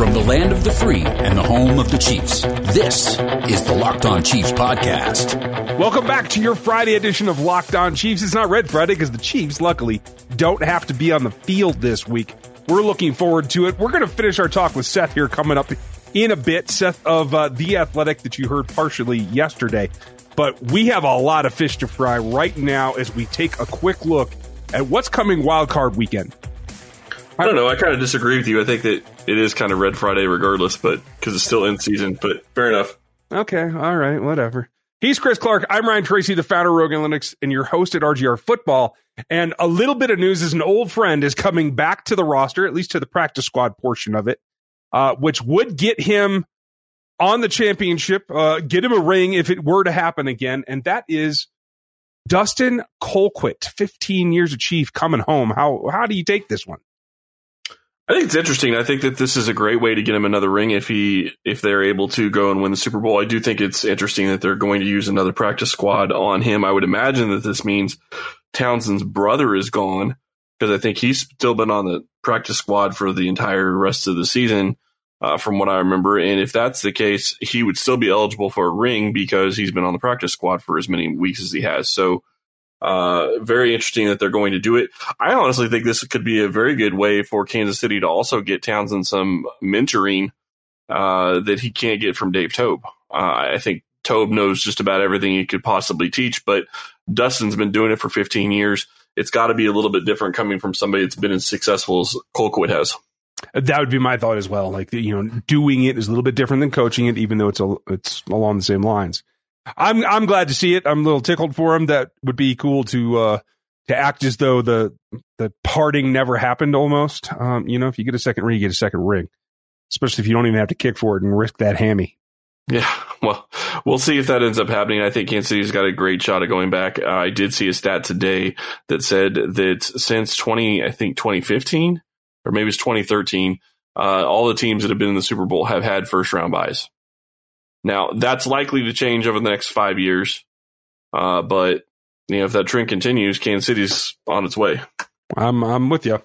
From the land of the free and the home of the Chiefs, this is the Locked On Chiefs podcast. Welcome back to your Friday edition of Locked On Chiefs. It's not Red Friday because the Chiefs, luckily, don't have to be on the field this week. We're looking forward to it. We're going to finish our talk with Seth here coming up in a bit. Seth of The Athletic that you heard partially yesterday. But we have a lot of fish to fry right now as we take a quick look at what's coming Wild Card Weekend. I don't know. I kind of disagree with you. I think that it is kind of Red Friday regardless, but because it's still in season, but fair enough. Okay. All right. Whatever. He's Chris Clark. I'm Ryan Tracy, the founder of Rogue Analytics and your host at RGR Football. And a little bit of news is an old friend is coming back to the roster, at least to the practice squad portion of it, which would get him on the championship, get him a ring if it were to happen again. And that is Dustin Colquitt, 15 years of Chief coming home. How do you take this one? I think it's interesting. I think that this is a great way to get him another ring if they're able to go and win the Super Bowl. I do think it's interesting that they're going to use another practice squad on him. I would imagine that this means Townsend's brother is gone because I think he's still been on the practice squad for the entire rest of the season, from what I remember. And if that's the case, he would still be eligible for a ring because he's been on the practice squad for as many weeks as he has. So very interesting that they're going to do it. I honestly think this could be a very good way for Kansas City to also get Townsend some mentoring that he can't get from Dave Tobe. I think Tobe knows just about everything he could possibly teach, but Dustin's been doing it for 15 years. It's got to be a little bit different coming from somebody that's been as successful as Colquitt has. That would be my thought as well. Like, you know, doing it is a little bit different than coaching it, even though it's along the same lines. I'm glad to see it. I'm a little tickled for him. That would be cool to act as though the parting never happened almost. You know, if you get a second ring, you get a second ring, especially if you don't even have to kick for it and risk that hammy. Yeah, well, we'll see if that ends up happening. I think Kansas City's got a great shot at going back. I did see a stat today that said that since 2015 or maybe it's 2013, all the teams that have been in the Super Bowl have had first round buys. Now, that's likely to change over the next 5 years. But, you know, if that trend continues, Kansas City's on its way. I'm with you.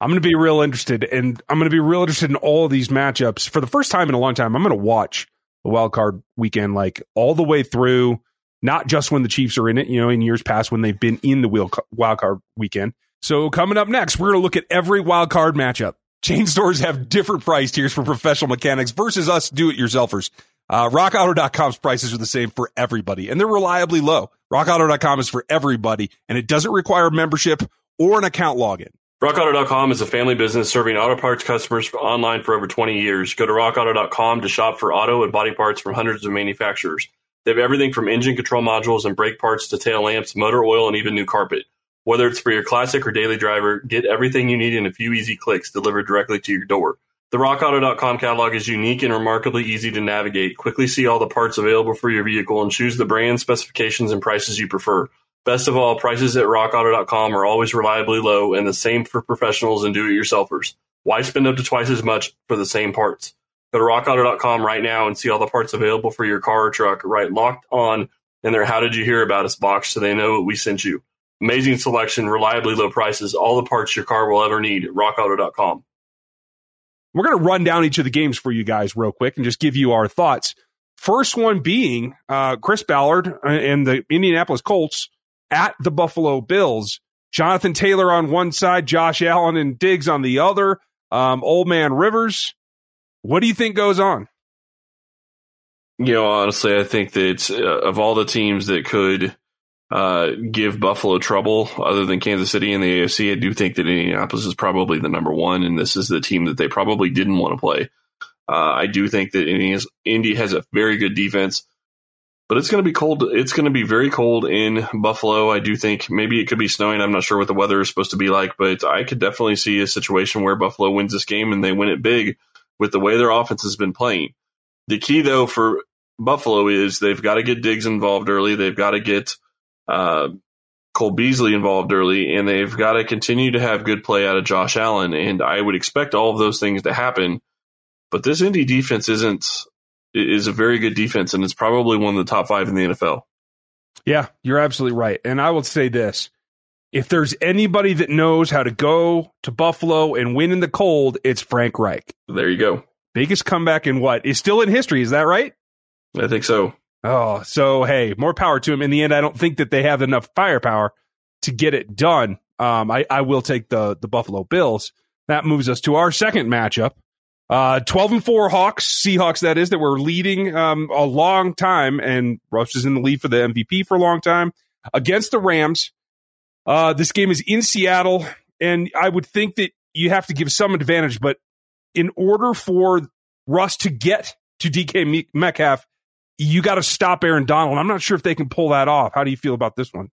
I'm going to be real interested, and I'm going to be real interested in all of these matchups. For the first time in a long time, I'm going to watch the Wild Card Weekend, like, all the way through, not just when the Chiefs are in it, you know, in years past when they've been in the Wild Card Weekend. So coming up next, we're going to look at every Wild Card matchup. Chain stores have different price tiers for professional mechanics versus us do-it-yourselfers. RockAuto.com's prices are the same for everybody, and they're reliably low. RockAuto.com is for everybody, and it doesn't require membership or an account login. RockAuto.com is a family business serving auto parts customers online for over 20 years. Go to RockAuto.com to shop for auto and body parts from hundreds of manufacturers. They have everything from engine control modules and brake parts to tail lamps, motor oil, and even new carpet. Whether it's for your classic or daily driver, get everything you need in a few easy clicks delivered directly to your door. The RockAuto.com catalog is unique and remarkably easy to navigate. Quickly see all the parts available for your vehicle and choose the brand, specifications, and prices you prefer. Best of all, prices at RockAuto.com are always reliably low and the same for professionals and do-it-yourselfers. Why spend up to twice as much for the same parts? Go to RockAuto.com right now and see all the parts available for your car or truck. Right, Locked On in their How Did You Hear About Us box so they know what we sent you. Amazing selection, reliably low prices, all the parts your car will ever need at RockAuto.com. We're going to run down each of the games for you guys real quick and just give you our thoughts. First one being Chris Ballard and the Indianapolis Colts at the Buffalo Bills. Jonathan Taylor on one side, Josh Allen and Diggs on the other. Old man Rivers. What do you think goes on? You know, honestly, I think that of all the teams that could give Buffalo trouble other than Kansas City and the AFC, I do think that Indianapolis is probably the number one, and this is the team that they probably didn't want to play. I do think that Indy has a very good defense, but it's going to be cold. It's going to be very cold in Buffalo. I do think maybe it could be snowing. I'm not sure what the weather is supposed to be like, but I could definitely see a situation where Buffalo wins this game and they win it big with the way their offense has been playing. The key, though, for Buffalo is they've got to get Diggs involved early. They've got to get Cole Beasley involved early, and they've got to continue to have good play out of Josh Allen, and I would expect all of those things to happen. But this Indy defense is a very good defense, and it's probably one of the top 5 in the NFL. Yeah, you're absolutely right. And I will say this. If there's anybody that knows how to go to Buffalo and win in the cold, it's Frank Reich. There you go. Biggest comeback in what? Is still in history. Is that right? I think so. Oh, so, hey, more power to him. In the end, I don't think that they have enough firepower to get it done. I will take the Buffalo Bills. That moves us to our second matchup. 12-4 Hawks, Seahawks, that is, that were leading a long time, and Russ is in the lead for the MVP for a long time, against the Rams. This game is in Seattle, and I would think that you have to give some advantage, but in order for Russ to get to DK Metcalf, you got to stop Aaron Donald. I'm not sure if they can pull that off. How do you feel about this one?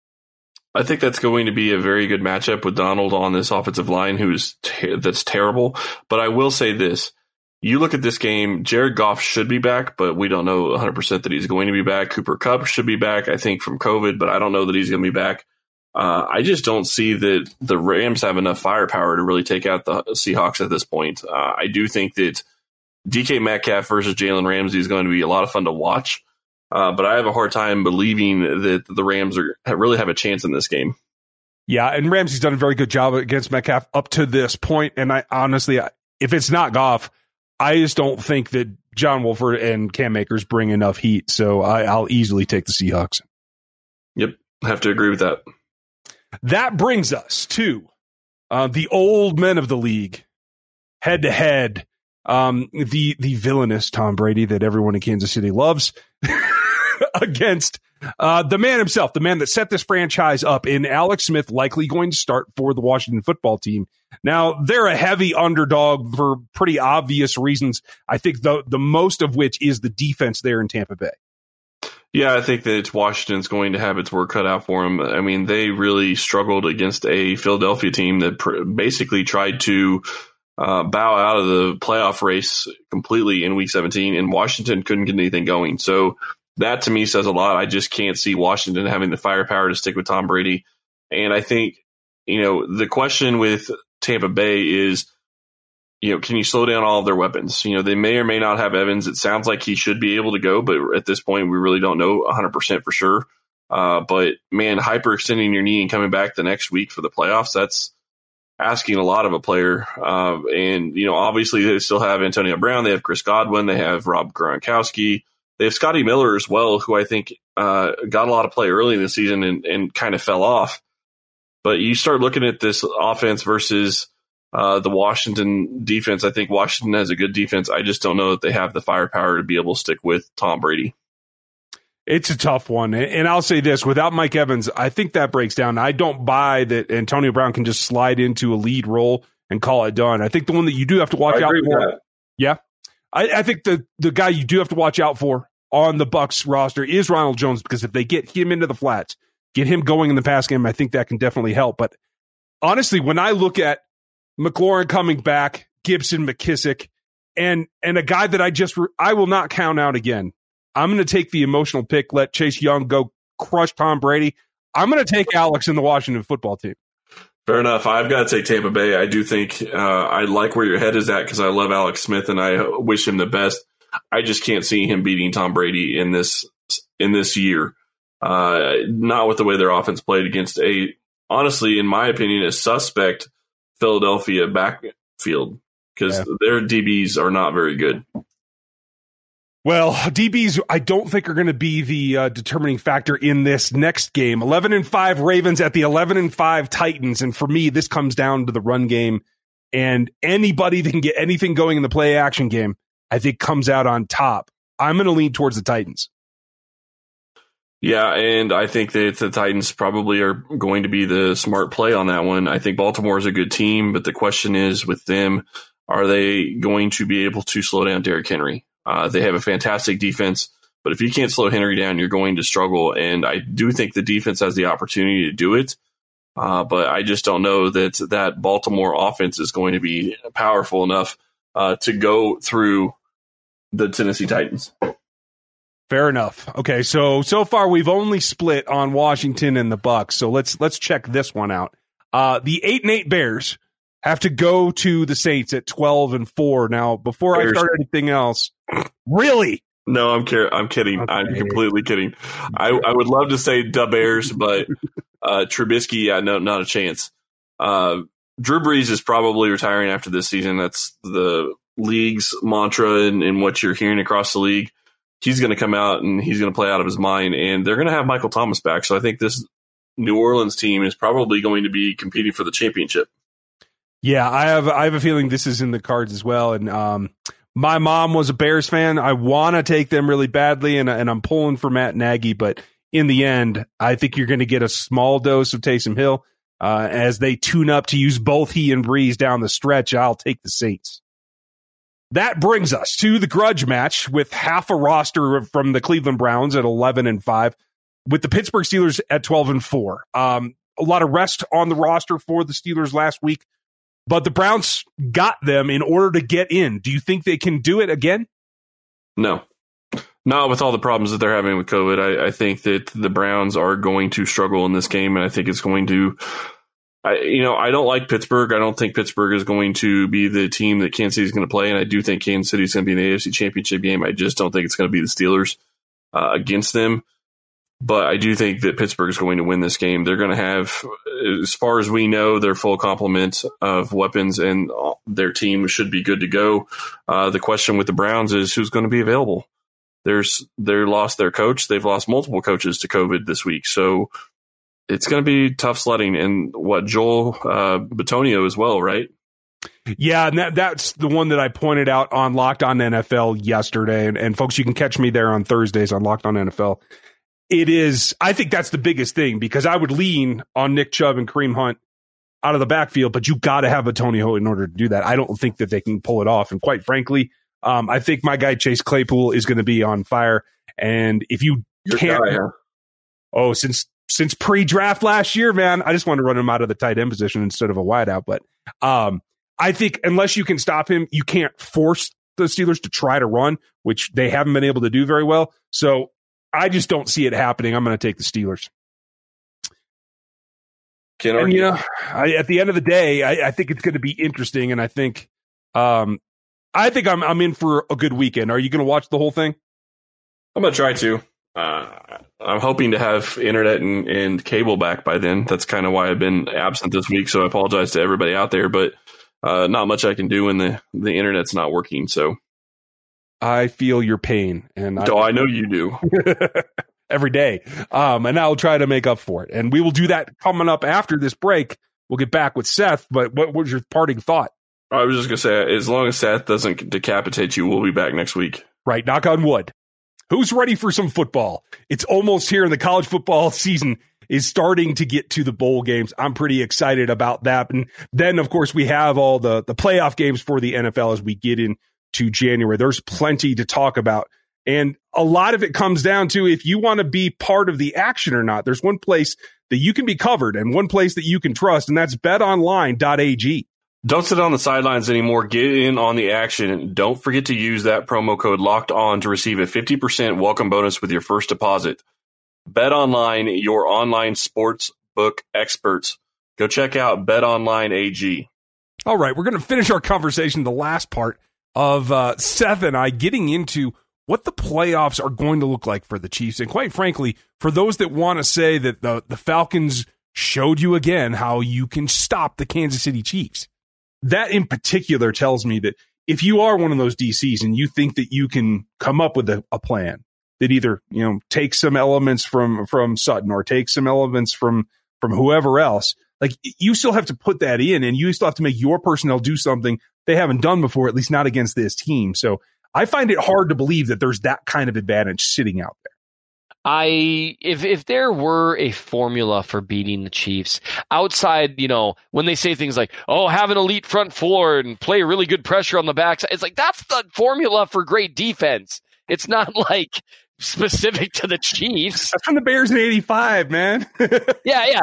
I think that's going to be a very good matchup with Donald on this offensive line, who's that's terrible. But I will say this. You look at this game, Jared Goff should be back, but we don't know 100% that he's going to be back. Cooper Kupp should be back, I think, from COVID, but I don't know that he's going to be back. I just don't see that the Rams have enough firepower to really take out the Seahawks at this point. I do think that DK Metcalf versus Jalen Ramsey is going to be a lot of fun to watch, but I have a hard time believing that the Rams really have a chance in this game. Yeah, and Ramsey's done a very good job against Metcalf up to this point, and I honestly, if it's not Goff, I just don't think that John Wolford and Cam Akers bring enough heat, so I'll easily take the Seahawks. Yep, I have to agree with that. That brings us to the old men of the league, head-to-head, the villainous Tom Brady that everyone in Kansas City loves against the man himself, the man that set this franchise up in Alex Smith, likely going to start for the Washington football team. Now, they're a heavy underdog for pretty obvious reasons, I think the most of which is the defense there in Tampa Bay. Yeah, I think that Washington's going to have its work cut out for them. I mean, they really struggled against a Philadelphia team that basically tried to bow out of the playoff race completely in Week 17, and Washington couldn't get anything going. So that, to me, says a lot. I just can't see Washington having the firepower to stick with Tom Brady. And I think, you know, the question with Tampa Bay is, you know, can you slow down all of their weapons? You know, they may or may not have Evans. It sounds like he should be able to go, but at this point, we really don't know 100% for sure. But, man, hyperextending your knee and coming back the next week for the playoffs, that's asking a lot of a player. And, you know, obviously they still have Antonio Brown. They have Chris Godwin. They have Rob Gronkowski. They have Scotty Miller as well, who I think got a lot of play early in the season and kind of fell off. But you start looking at this offense versus the Washington defense. I think Washington has a good defense. I just don't know that they have the firepower to be able to stick with Tom Brady. It's a tough one. And I'll say this, without Mike Evans, I think that breaks down. I don't buy that Antonio Brown can just slide into a lead role and call it done. I think the one that you do have to watch out for. Yeah. I think the guy you do have to watch out for on the Bucs roster is Ronald Jones, because if they get him into the flats, get him going in the pass game, I think that can definitely help. But honestly, when I look at McLaurin coming back, Gibson, McKissick, and a guy that I will not count out again. I'm going to take the emotional pick, let Chase Young go crush Tom Brady. I'm going to take Alex in the Washington football team. Fair enough. I've got to take Tampa Bay. I do think I like where your head is at, because I love Alex Smith and I wish him the best. I just can't see him beating Tom Brady in this year. Not with the way their offense played against honestly, in my opinion, a suspect Philadelphia backfield, because their DBs are not very good. Well, DBs, I don't think are going to be the determining factor in this next game. 11-5 Ravens at the 11-5 Titans. And for me, this comes down to the run game, and anybody that can get anything going in the play action game, I think, comes out on top. I'm going to lean towards the Titans. Yeah, and I think that the Titans probably are going to be the smart play on that one. I think Baltimore is a good team, but the question is with them, are they going to be able to slow down Derrick Henry? They have a fantastic defense, but if you can't slow Henry down, you're going to struggle. And I do think the defense has the opportunity to do it, but I just don't know that Baltimore offense is going to be powerful enough to go through the Tennessee Titans. Fair enough. Okay, so far we've only split on Washington and the Bucs. So let's check this one out. The 8-8 Bears have to go to the Saints at 12-4. Now, before Bears. I start anything else, really? No, I'm kidding. Okay. I'm completely kidding. I would love to say the Bears, but Trubisky, I know, not a chance. Drew Brees is probably retiring after this season. That's the league's mantra and what you're hearing across the league. He's going to come out and he's going to play out of his mind, and they're going to have Michael Thomas back. So I think this New Orleans team is probably going to be competing for the championship. Yeah, I have a feeling this is in the cards as well. And my mom was a Bears fan. I want to take them really badly, and I'm pulling for Matt Nagy. But in the end, I think you're going to get a small dose of Taysom Hill as they tune up to use both he and Breeze down the stretch. I'll take the Saints. That brings us to the grudge match with half a roster from the Cleveland Browns at 11-5, with the Pittsburgh Steelers at 12-4. A lot of rest on the roster for the Steelers last week, but the Browns got them in order to get in. Do you think they can do it again? No, not with all the problems that they're having with COVID. I think that the Browns are going to struggle in this game, and I think it's going to... I don't like Pittsburgh. I don't think Pittsburgh is going to be the team that Kansas City is going to play, and I do think Kansas City is going to be in the AFC Championship game. I just don't think it's going to be the Steelers against them, but I do think that Pittsburgh is going to win this game. They're going to have, as far as we know, their full complement of weapons, and their team should be good to go. The question with the Browns is who's going to be available. They lost their coach. They've lost multiple coaches to COVID this week, so it's going to be tough sledding. And what, Joel Bitonio as well, right? Yeah, and that's the one that I pointed out on Locked On NFL yesterday. And folks, you can catch me there on Thursdays on Locked On NFL. I think that's the biggest thing, because I would lean on Nick Chubb and Kareem Hunt out of the backfield, but you got to have Bitonio in order to do that. I don't think that they can pull it off. And quite frankly, I think my guy Chase Claypool is going to be on fire. And if you can't... Since pre-draft last year, man, I just want to run him out of the tight end position instead of a wideout. But I think unless you can stop him, you can't force the Steelers to try to run, which they haven't been able to do very well. So I just don't see it happening. I'm going to take the Steelers. Can't argue. And, at the end of the day, I think it's going to be interesting, and I think I'm in for a good weekend. Are you going to watch the whole thing? I'm going to try to. I'm hoping to have internet and cable back by then. That's kind of why I've been absent this week. So I apologize to everybody out there, but not much I can do when the internet's not working. So I feel your pain, and I know you do every day. And I'll try to make up for it. And we will do that coming up after this break. We'll get back with Seth. But what was your parting thought? I was just gonna say, as long as Seth doesn't decapitate you, we'll be back next week. Right. Knock on wood. Who's ready for some football? It's almost here, and the college football season is starting to get to the bowl games. I'm pretty excited about that. And then, of course, we have all the playoff games for the NFL as we get into January. There's plenty to talk about. And a lot of it comes down to if you want to be part of the action or not. There's one place that you can be covered and one place that you can trust, and that's betonline.ag. Don't sit on the sidelines anymore. Get in on the action. Don't forget to use that promo code Locked On to receive a 50% welcome bonus with your first deposit. BetOnline, your online sports book experts. Go check out BetOnline.ag. All right, we're going to finish our conversation, the last part of Seth and I getting into what the playoffs are going to look like for the Chiefs. And quite frankly, for those that want to say that the Falcons showed you again how you can stop the Kansas City Chiefs. That in particular tells me that if you are one of those DCs and you think that you can come up with a plan that either, takes some elements from Sutton or takes some elements from whoever else, like, you still have to put that in, and you still have to make your personnel do something they haven't done before, at least not against this team. So I find it hard to believe that there's that kind of advantage sitting out there. If there were a formula for beating the Chiefs outside, when they say things like, oh, have an elite front four and play really good pressure on the backside, it's like, that's the formula for great defense. It's not like specific to the Chiefs. That's from the Bears in 85, man. Yeah.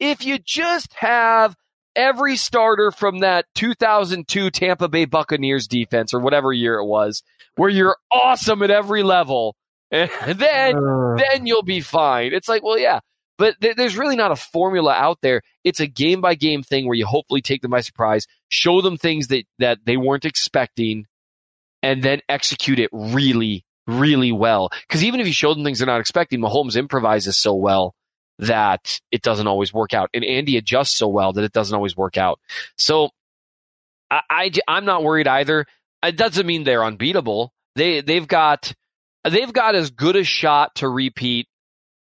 If you just have every starter from that 2002 Tampa Bay Buccaneers defense, or whatever year it was, where you're awesome at every level, and then you'll be fine. It's like, well, yeah, but there's really not a formula out there. It's a game by game thing where you hopefully take them by surprise, show them things that they weren't expecting, and then execute it really, really well. Because even if you show them things they're not expecting, Mahomes improvises so well that it doesn't always work out. And Andy adjusts so well that it doesn't always work out. So I'm not worried either. It doesn't mean they're unbeatable. They've got as good a shot to repeat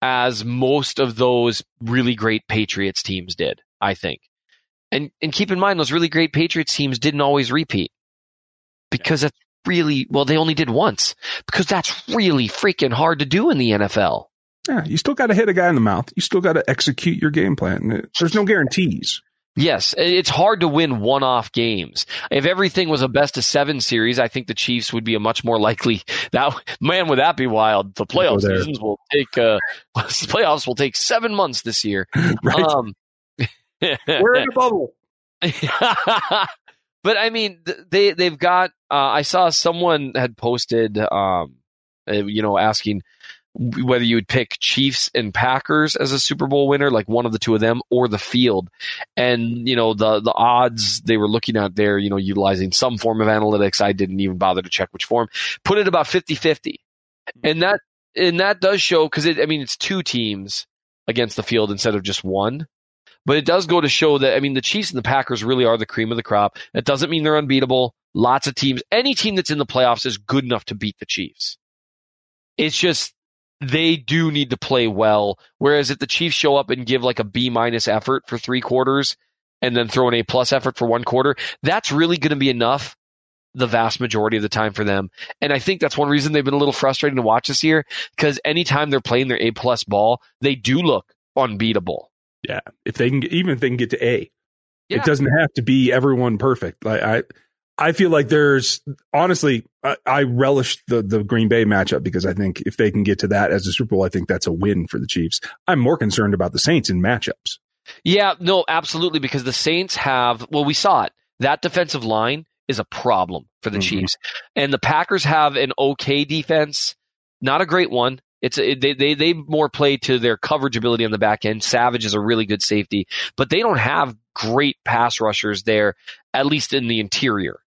as most of those really great Patriots teams did, I think. And keep in mind, those really great Patriots teams didn't always repeat because that's really, well, they only did once because that's really freaking hard to do in the NFL. Yeah, you still got to hit a guy in the mouth. You still got to execute your game plan. There's no guarantees. Yes, it's hard to win one-off games. If everything was a best-of-7 series, I think the Chiefs would be a much more likely. Man, would that be wild? The playoff seasons will take playoffs will take 7 months this year. Right. We're in a bubble. But I mean, they've got. I saw someone had posted, asking whether you would pick Chiefs and Packers as a Super Bowl winner, like one of the two of them or the field. And, the odds they were looking at there, utilizing some form of analytics. I didn't even bother to check which form, put it about 50-50. And that does show, cause it's two teams against the field instead of just one, but it does go to show that, the Chiefs and the Packers really are the cream of the crop. That doesn't mean they're unbeatable. Lots of teams, any team that's in the playoffs is good enough to beat the Chiefs. It's just, they do need to play well, whereas if the Chiefs show up and give like a B- effort for 3 quarters and then throw an A+ effort for 1 quarter, that's really going to be enough the vast majority of the time for them. And I think that's one reason they've been a little frustrating to watch this year, because anytime they're playing their A+ ball, they do look unbeatable. Yeah, if they can get to A. Yeah. It doesn't have to be everyone perfect. Like I feel like there's honestly, I relish the Green Bay matchup because I think if they can get to that as a Super Bowl, I think that's a win for the Chiefs. I'm more concerned about the Saints in matchups. Yeah, no, absolutely. Because the Saints have, we saw it. That defensive line is a problem for the Chiefs, and the Packers have an okay defense, not a great one. They more play to their coverage ability on the back end. Savage is a really good safety, but they don't have great pass rushers there, at least in the interior.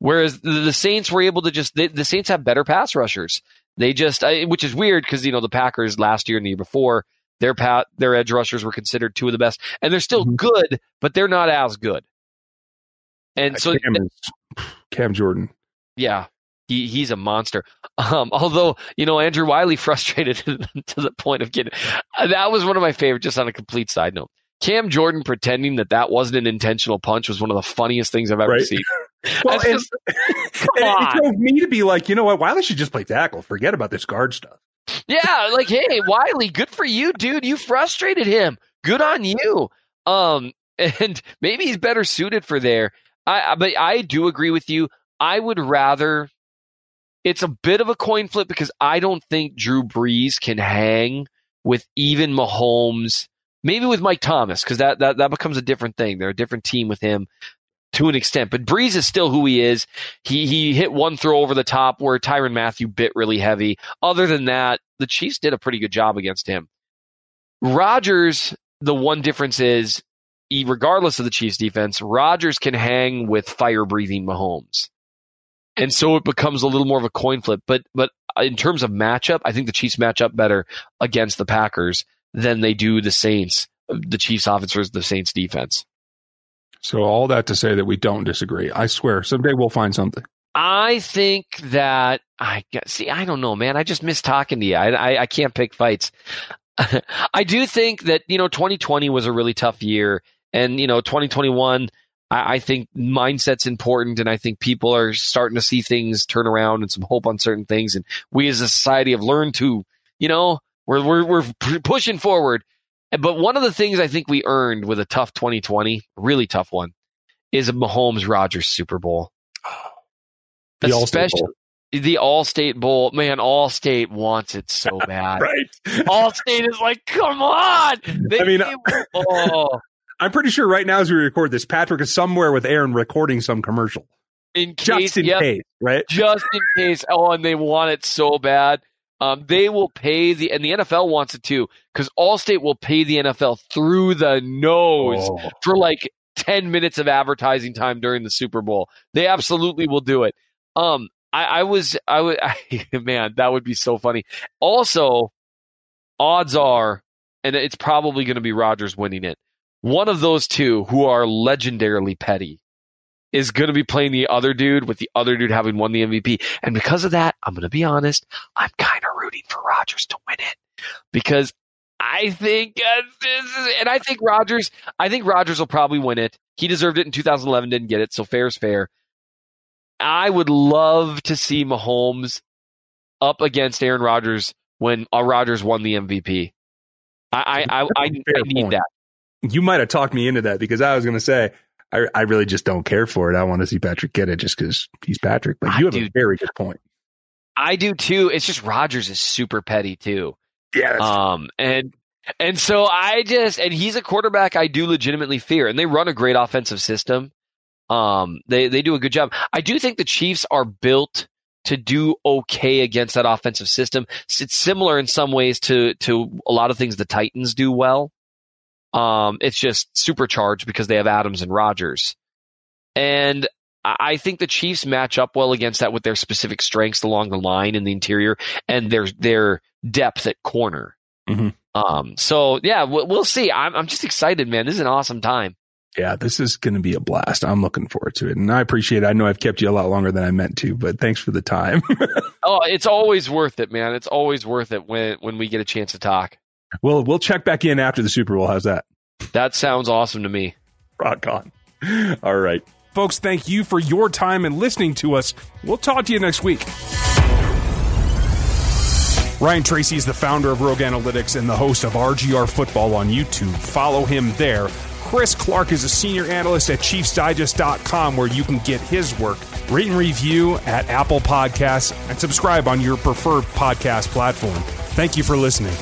Whereas the Saints were able to the Saints have better pass rushers. They just, which is weird because, the Packers last year and the year before, their edge rushers were considered two of the best. And they're still good, but they're not as good. And so Cam Jordan. Yeah, he's a monster. Although, Andrew Wiley frustrated to the point of getting, that was one of my favorite, just on a complete side note. Cam Jordan pretending that wasn't an intentional punch was one of the funniest things I've ever seen. Well, it drove me to be like, you know what? Wiley should just play tackle. Forget about this guard stuff. Yeah, like, hey, Wiley, good for you, dude. You frustrated him. Good on you. And maybe he's better suited for there. But I do agree with you. I would rather. It's a bit of a coin flip because I don't think Drew Brees can hang with even Mahomes. Maybe with Mike Thomas, because that becomes a different thing. They're a different team with him to an extent. But Brees is still who he is. He hit one throw over the top where Tyrann Mathieu bit really heavy. Other than that, the Chiefs did a pretty good job against him. Rodgers, the one difference is, regardless of the Chiefs' defense, Rodgers can hang with fire-breathing Mahomes. And so it becomes a little more of a coin flip. But in terms of matchup, I think the Chiefs match up better against the Packers than they do the Saints, the Chiefs offense versus the Saints defense. So all that to say that we don't disagree. I swear, someday we'll find something. I think that I don't know, man. I just miss talking to you. I can't pick fights. I do think that, 2020 was a really tough year. And, 2021, I think mindset's important. And I think people are starting to see things turn around and some hope on certain things. And we as a society have learned to, We're pushing forward. But one of the things I think we earned with a tough 2020, really tough one, is a Mahomes-Rodgers Super Bowl. The All-State Bowl. Man, All-State wants it so bad. Right? All-State is like, come on! I'm pretty sure right now as we record this, Patrick is somewhere with Aaron recording some commercial. Just in case, right? Just in case. Oh, and they want it so bad. They will pay and the NFL wants it too, because Allstate will pay the NFL through the nose for like 10 minutes of advertising time during the Super Bowl. They absolutely will do it. Man, that would be so funny. Also, odds are and it's probably going to be Rodgers winning it. One of those two who are legendarily petty is going to be playing the other dude, with the other dude having won the MVP. And because of that, I'm going to be honest, I'm kind of rooting for Rodgers to win it, because I think Rodgers will probably win it. He deserved it in 2011, didn't get it, so fair is fair. I would love to see Mahomes up against Aaron Rodgers when Rodgers won the MVP. I need that. You might have talked me into that, because I was going to say, I really just don't care for it. I want to see Patrick get it just because he's Patrick. But you have a very good point. I do too. It's just Rodgers is super petty too. Yeah. And so I just, and he's a quarterback I do legitimately fear, and they run a great offensive system. They do a good job. I do think the Chiefs are built to do okay against that offensive system. It's similar in some ways to a lot of things the Titans do well. It's just supercharged because they have Adams and Rodgers. And I think the Chiefs match up well against that with their specific strengths along the line in the interior and their depth at corner. Mm-hmm. So yeah, we'll see. I'm just excited, man. This is an awesome time. Yeah, this is going to be a blast. I'm looking forward to it. And I appreciate it. I know I've kept you a lot longer than I meant to, but thanks for the time. Oh, it's always worth it, man. It's always worth it when we get a chance to talk. Well, we'll check back in after the Super Bowl. How's that? That sounds awesome to me. Rock on. All right. Folks, thank you for your time and listening to us. We'll talk to you next week. Ryan Tracy is the founder of Rogue Analytics and the host of RGR Football on YouTube. Follow him there. Chris Clark is a senior analyst at ChiefsDigest.com, where you can get his work. Rate and review at Apple Podcasts and subscribe on your preferred podcast platform. Thank you for listening.